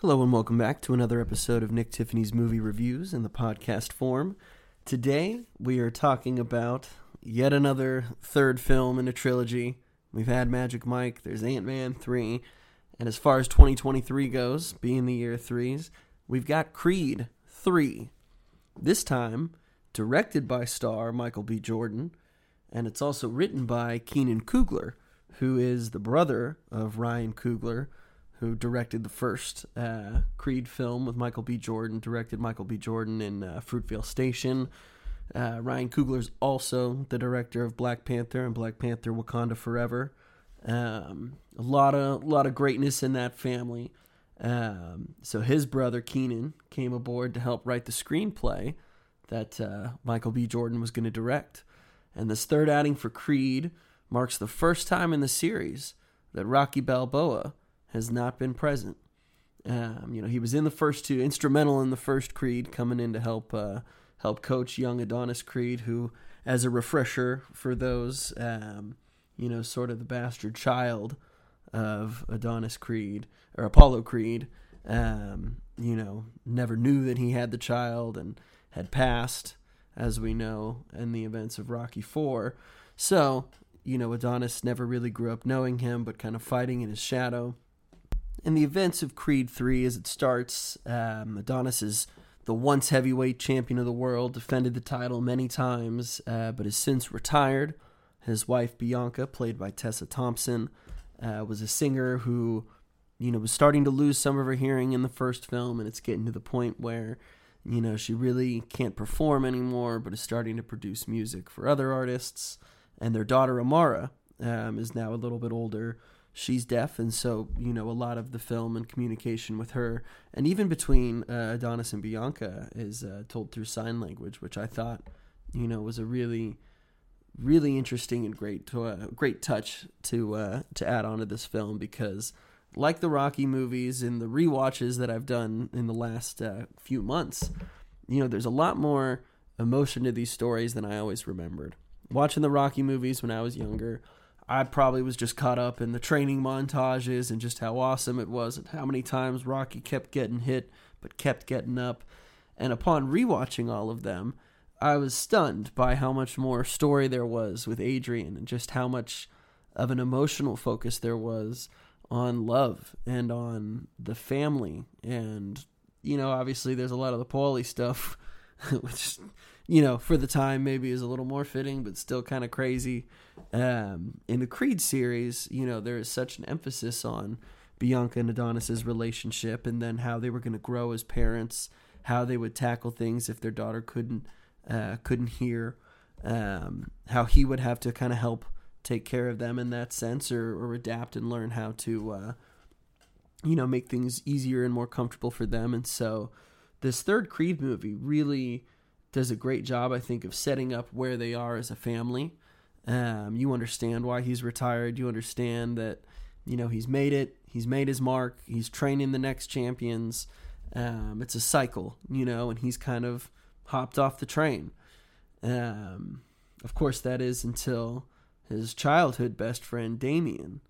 Hello and welcome back to another episode of Nick Tiffany's Movie Reviews in the podcast form. Today we are talking about yet another third film in a trilogy. We've had Magic Mike, there's Ant-Man 3, and as far as 2023 goes, being the year 3s, we've got Creed 3. This time, directed by star Michael B. Jordan, and it's also written by Keenan Coogler, who is the brother of Ryan Coogler, who directed the first Creed film with Michael B. Jordan, directed Michael B. Jordan in Fruitvale Station. Ryan Coogler's also the director of Black Panther and Black Panther Wakanda Forever. A lot of greatness in that family. So his brother, Keenan, came aboard to help write the screenplay that Michael B. Jordan was going to direct. And this third outing for Creed marks the first time in the series that Rocky Balboa has not been present. He was in the first two, instrumental in the first Creed, coming in to help coach young Adonis Creed, who, as a refresher for those, sort of the bastard child of Adonis Creed, or Apollo Creed, never knew that he had the child and had passed, as we know, in the events of Rocky IV. So, Adonis never really grew up knowing him, but kind of fighting in his shadow. In the events of Creed III, as it starts, Adonis is the once heavyweight champion of the world, defended the title many times, but has since retired. His wife, Bianca, played by Tessa Thompson, was a singer who, was starting to lose some of her hearing in the first film, and it's getting to the point where, she really can't perform anymore, but is starting to produce music for other artists. And their daughter, Amara, is now a little bit older. She's deaf, and so, a lot of the film and communication with her, and even between Adonis and Bianca, is told through sign language, which I thought, was a really, really interesting and great touch to add on to this film, because like the Rocky movies and the rewatches that I've done in the last few months, there's a lot more emotion to these stories than I always remembered. Watching the Rocky movies when I was younger, I probably was just caught up in the training montages and just how awesome it was and how many times Rocky kept getting hit but kept getting up. And upon rewatching all of them, I was stunned by how much more story there was with Adrian and just how much of an emotional focus there was on love and on the family. And, obviously there's a lot of the Paulie stuff, which, for the time maybe is a little more fitting, but still kind of crazy. In the Creed series, there is such an emphasis on Bianca and Adonis's relationship, and then how they were going to grow as parents, how they would tackle things if their daughter couldn't hear, how he would have to kind of help take care of them in that sense, or adapt and learn how to, make things easier and more comfortable for them. And so this third Creed movie really does a great job, I think, of setting up where they are as a family. You understand why he's retired. You understand that, he's made it. He's made his mark. He's training the next champions. It's a cycle, and he's kind of hopped off the train. Of course, that is until his childhood best friend, Damien,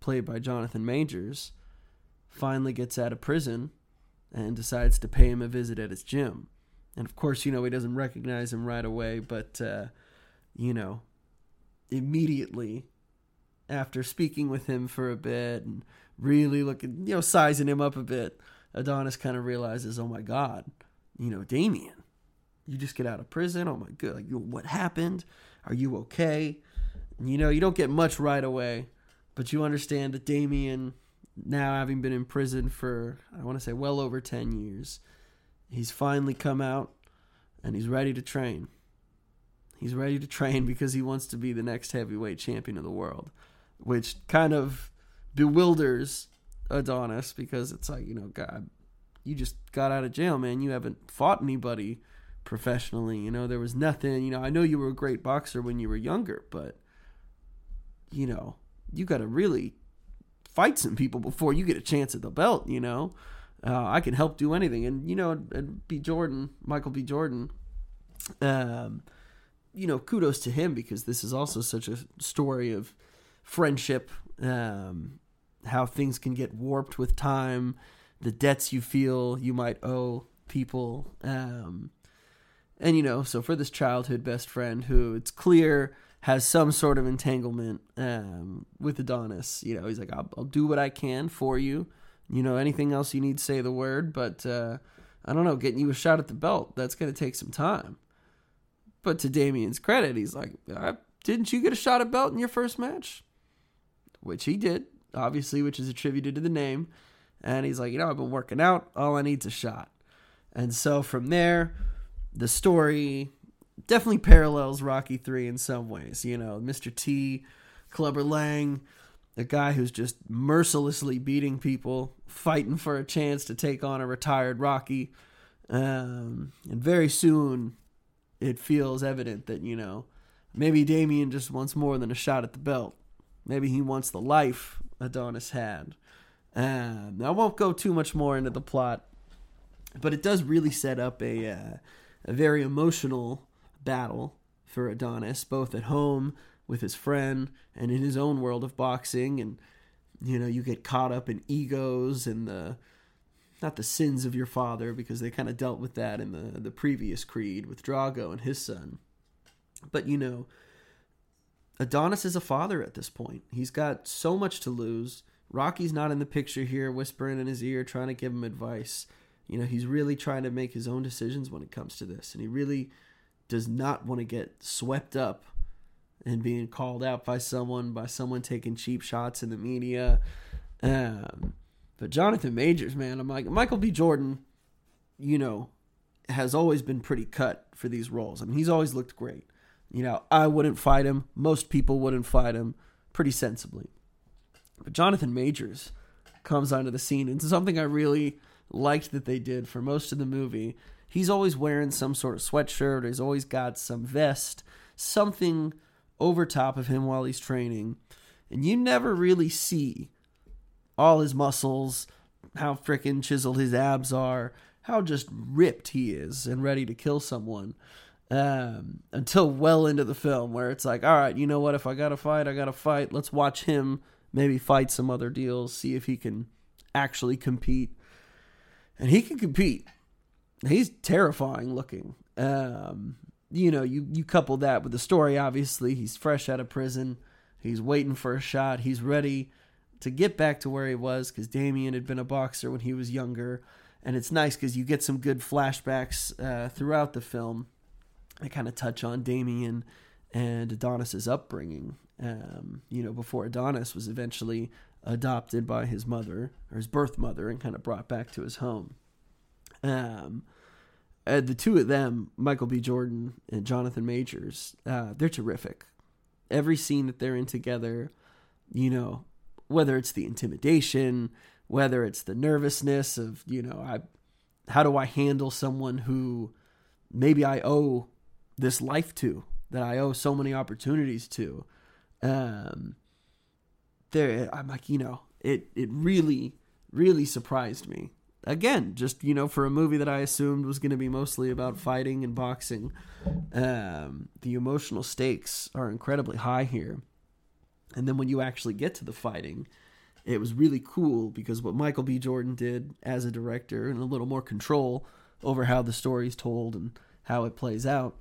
played by Jonathan Majors, finally gets out of prison and decides to pay him a visit at his gym. And of course, he doesn't recognize him right away, but, immediately after speaking with him for a bit and really looking, sizing him up a bit, Adonis kind of realizes, oh my God, Damien, you just get out of prison. Oh my God, what happened? Are you okay? You don't get much right away, but you understand that Damien, now having been in prison for, I want to say, well over 10 years, he's finally come out, and he's ready to train. He's ready to train because he wants to be the next heavyweight champion of the world, which kind of bewilders Adonis, because it's like, God, you just got out of jail, man. You haven't fought anybody professionally. There was nothing. I know you were a great boxer when you were younger, but, you got to really fight some people before you get a chance at the belt, I can help do anything. And, Michael B. Jordan, kudos to him, because this is also such a story of friendship, how things can get warped with time, the debts you feel you might owe people. And, you know, so for this childhood best friend who it's clear has some sort of entanglement with Adonis, you know, he's like, I'll do what I can for you. You know, anything else you need, say the word. But I don't know, getting you a shot at the belt, that's going to take some time. But to Damien's credit, he's like, didn't you get a shot at belt in your first match? Which he did, obviously, which is attributed to the name. And he's like, you know, I've been working out. All I need's a shot. And so from there, the story definitely parallels Rocky III in some ways. You know, Mr. T, Clubber Lang, the guy who's just mercilessly beating people, fighting for a chance to take on a retired Rocky. And very soon, it feels evident that, you know, maybe Damien just wants more than a shot at the belt. Maybe he wants the life Adonis had. I won't go too much more into the plot, but it does really set up a very emotional battle for Adonis, both at home with his friend and in his own world of boxing. And, you know, you get caught up in egos and not the sins of your father, because they kind of dealt with that in the previous Creed with Drago and his son. But, you know, Adonis is a father at this point. He's got so much to lose. Rocky's not in the picture here, whispering in his ear, trying to give him advice. You know, he's really trying to make his own decisions when it comes to this. And he really does not want to get swept up and being called out by someone taking cheap shots in the media. But Jonathan Majors, man, I'm like, Michael B. Jordan, you know, has always been pretty cut for these roles. I mean, he's always looked great. You know, I wouldn't fight him. Most people wouldn't fight him, pretty sensibly. But Jonathan Majors comes onto the scene, and it's something I really liked that they did for most of the movie. He's always wearing some sort of sweatshirt, or he's always got some vest, something over top of him while he's training. And you never really see all his muscles, how frickin' chiseled his abs are, how just ripped he is and ready to kill someone, until well into the film, where it's like, all right, you know what, if I gotta fight, I gotta fight. Let's watch him maybe fight some other deals, see if he can actually compete. And he can compete. He's terrifying looking. You know, you couple that with the story, obviously. He's fresh out of prison. He's waiting for a shot. He's ready to get back to where he was, because Damien had been a boxer when he was younger. And it's nice because you get some good flashbacks throughout the film. I kind of touch on Damien and Adonis's upbringing. You know, before Adonis was eventually adopted by his mother, or his birth mother, and kind of brought back to his home. The two of them, Michael B. Jordan and Jonathan Majors, they're terrific. Every scene that they're in together, you know, whether it's the intimidation, whether it's the nervousness of, you know, how do I handle someone who maybe I owe this life to, that I owe so many opportunities to. There, I'm like, you know, it really, really surprised me. Again, just, you know, for a movie that I assumed was going to be mostly about fighting and boxing, the emotional stakes are incredibly high here. And then when you actually get to the fighting, it was really cool, because what Michael B. Jordan did as a director, and a little more control over how the story's told and how it plays out.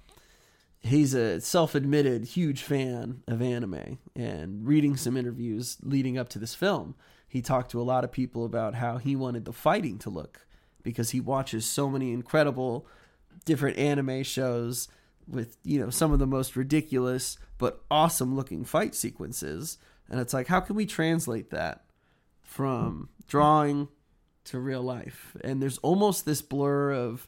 He's a self-admitted huge fan of anime, and reading some interviews leading up to this film, he talked to a lot of people about how he wanted the fighting to look, because he watches so many incredible different anime shows with, you know, some of the most ridiculous but awesome looking fight sequences. And it's like, how can we translate that from drawing to real life? And there's almost this blur of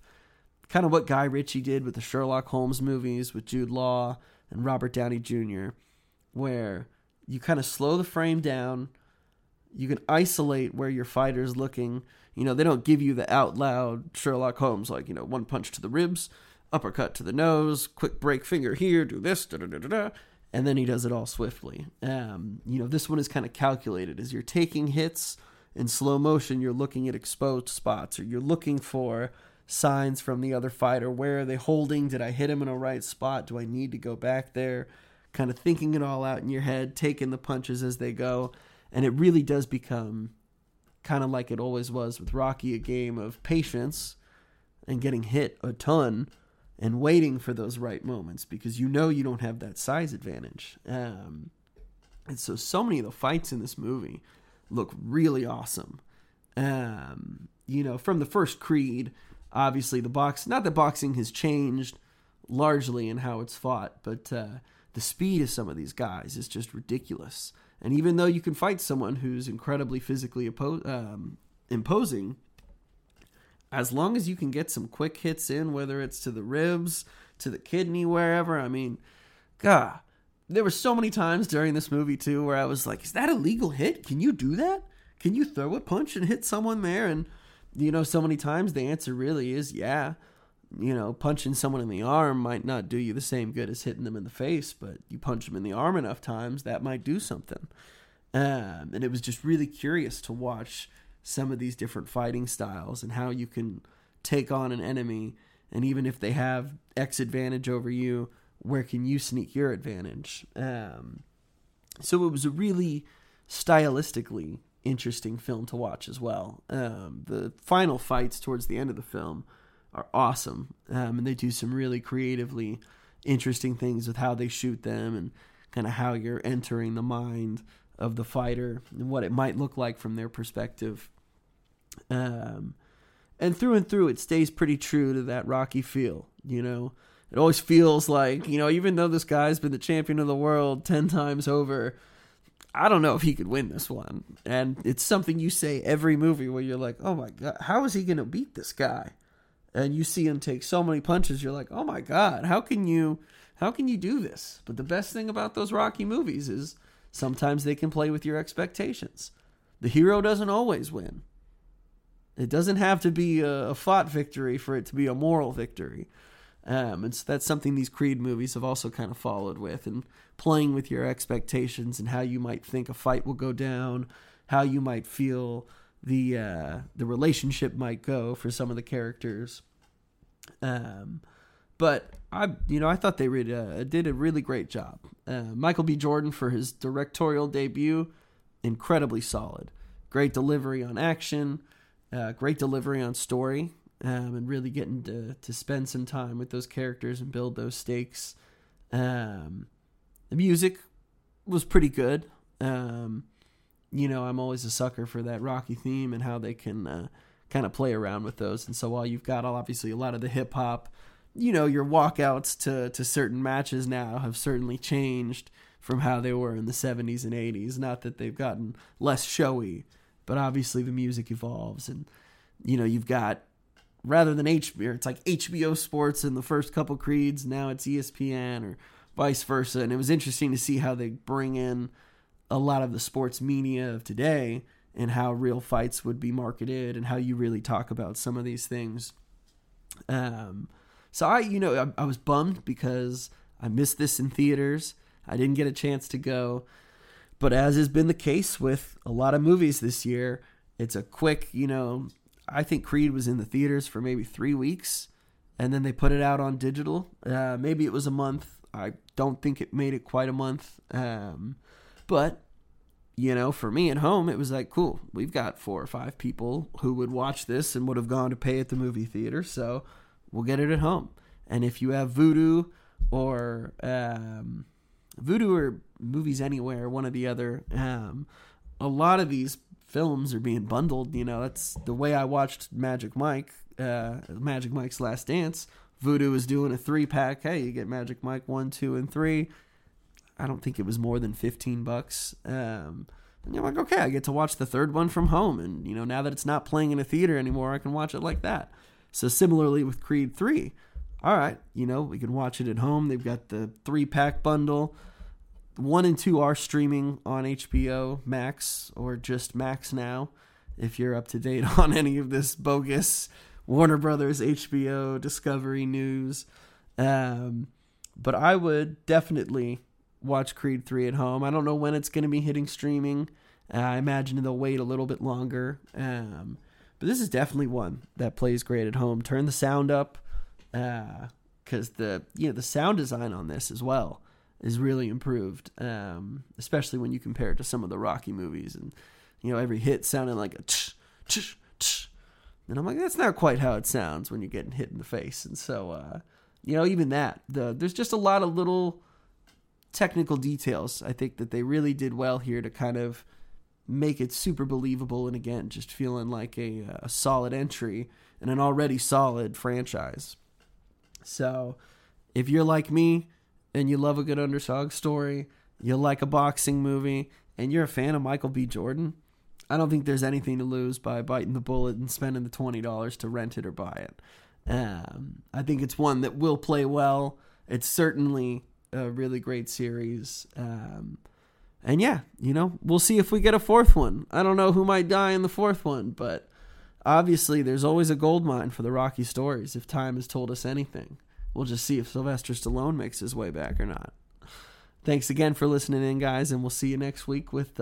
kind of what Guy Ritchie did with the Sherlock Holmes movies with Jude Law and Robert Downey Jr., where you kind of slow the frame down. You can isolate where your fighter's looking. You know, they don't give you the out loud Sherlock Holmes, like, you know, one punch to the ribs, uppercut to the nose, quick break finger here, do this, da-da-da-da-da. And then he does it all swiftly. You know, this one is kind of calculated. As you're taking hits in slow motion, you're looking at exposed spots, or you're looking for signs from the other fighter. Where are they holding? Did I hit him in a right spot? Do I need to go back there? Kind of thinking it all out in your head, taking the punches as they go. And it really does become kind of like it always was with Rocky, a game of patience and getting hit a ton and waiting for those right moments because you know you don't have that size advantage. And so many of the fights in this movie look really awesome. You know, from the first Creed, obviously the box, not that boxing has changed largely in how it's fought, but the speed of some of these guys is just ridiculous. And even though you can fight someone who's incredibly physically imposing, as long as you can get some quick hits in, whether it's to the ribs, to the kidney, wherever, I mean, God, there were so many times during this movie, too, where I was like, is that a legal hit? Can you do that? Can you throw a punch and hit someone there? And, you know, so many times the answer really is, yeah. You know, punching someone in the arm might not do you the same good as hitting them in the face, but you punch them in the arm enough times, that might do something. And it was just really curious to watch some of these different fighting styles and how you can take on an enemy. And even if they have X advantage over you, where can you sneak your advantage? So it was a really stylistically interesting film to watch as well. The final fights towards the end of the film are awesome. And they do some really creatively interesting things with how they shoot them and kind of how you're entering the mind of the fighter and what it might look like from their perspective. And through, it stays pretty true to that Rocky feel, you know. It always feels like, you know, even though this guy's been the champion of the world 10 times over, I don't know if he could win this one. And it's something you say every movie where you're like, oh my God, how is he going to beat this guy? And you see him take so many punches, you're like, oh my God, how can you do this? But the best thing about those Rocky movies is sometimes they can play with your expectations. The hero doesn't always win. It doesn't have to be a fought victory for it to be a moral victory. And so that's something these Creed movies have also kind of followed with, and playing with your expectations and how you might think a fight will go down, how you might feel the relationship might go for some of the characters. But I thought they did a really great job. Michael B. Jordan, for his directorial debut, incredibly solid. Great delivery on action, great delivery on story, and really getting to spend some time with those characters and build those stakes. The music was pretty good. You know, I'm always a sucker for that Rocky theme and how they can kind of play around with those. And so while you've got obviously a lot of the hip hop, you know, your walkouts to certain matches now have certainly changed from how they were in the 70s and 80s. Not that they've gotten less showy, but obviously the music evolves. And, you know, you've got, rather than HBO, it's like HBO Sports in the first couple Creeds, now it's ESPN or vice versa. And it was interesting to see how they bring in a lot of the sports media of today and how real fights would be marketed and how you really talk about some of these things. So I was bummed because I missed this in theaters. I didn't get a chance to go, but as has been the case with a lot of movies this year, it's a quick, you know, I think Creed was in the theaters for maybe 3 weeks and then they put it out on digital. Maybe it was a month. I don't think it made it quite a month. But, you know, for me at home, it was like, cool, we've got 4 or 5 people who would watch this and would have gone to pay at the movie theater, so we'll get it at home. And if you have Vudu or Movies Anywhere, one or the other, a lot of these films are being bundled. You know, that's the way I watched Magic Mike's Last Dance. Vudu is doing a 3-pack. Hey, you get Magic Mike 1, 2, and 3. I don't think it was more than $15. And you're like, okay, I get to watch the third one from home. And, you know, now that it's not playing in a theater anymore, I can watch it like that. So similarly with Creed 3, all right, you know, we can watch it at home. They've got the 3-pack bundle. 1 and 2 are streaming on HBO Max or just Max now. If you're up to date on any of this bogus Warner Brothers, HBO, Discovery news. But I would definitely watch Creed 3 at home. I don't know when it's going to be hitting streaming. I imagine they'll wait a little bit longer. But this is definitely one that plays great at home. Turn the sound up, because the sound design on this as well is really improved, especially when you compare it to some of the Rocky movies. And, you know, every hit sounded like a tsh, tsh, tsh. And I'm like, that's not quite how it sounds when you're getting hit in the face. And so, you know, even that, there's just a lot of little technical details, I think, that they really did well here to kind of make it super believable. And again, just feeling like a solid entry in an already solid franchise. So if you're like me and you love a good underdog story, you like a boxing movie, and you're a fan of Michael B. Jordan, I don't think there's anything to lose by biting the bullet and spending the $20 to rent it or buy it. I think it's one that will play well. It's certainly a really great series. And yeah, you know, we'll see if we get a fourth one. I don't know who might die in the fourth one, but obviously there's always a gold mine for the Rocky stories if time has told us anything. We'll just see if Sylvester Stallone makes his way back or not. Thanks again for listening in, guys, and we'll see you next week with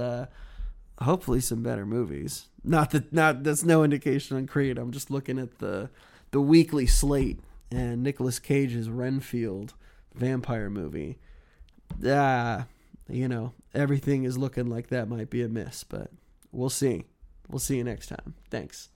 hopefully some better movies. That's no indication on Creed. I'm just looking at the weekly slate and Nicolas Cage's Renfield vampire movie. You know, everything is looking like that might be a miss, but we'll see. We'll see you next time. Thanks.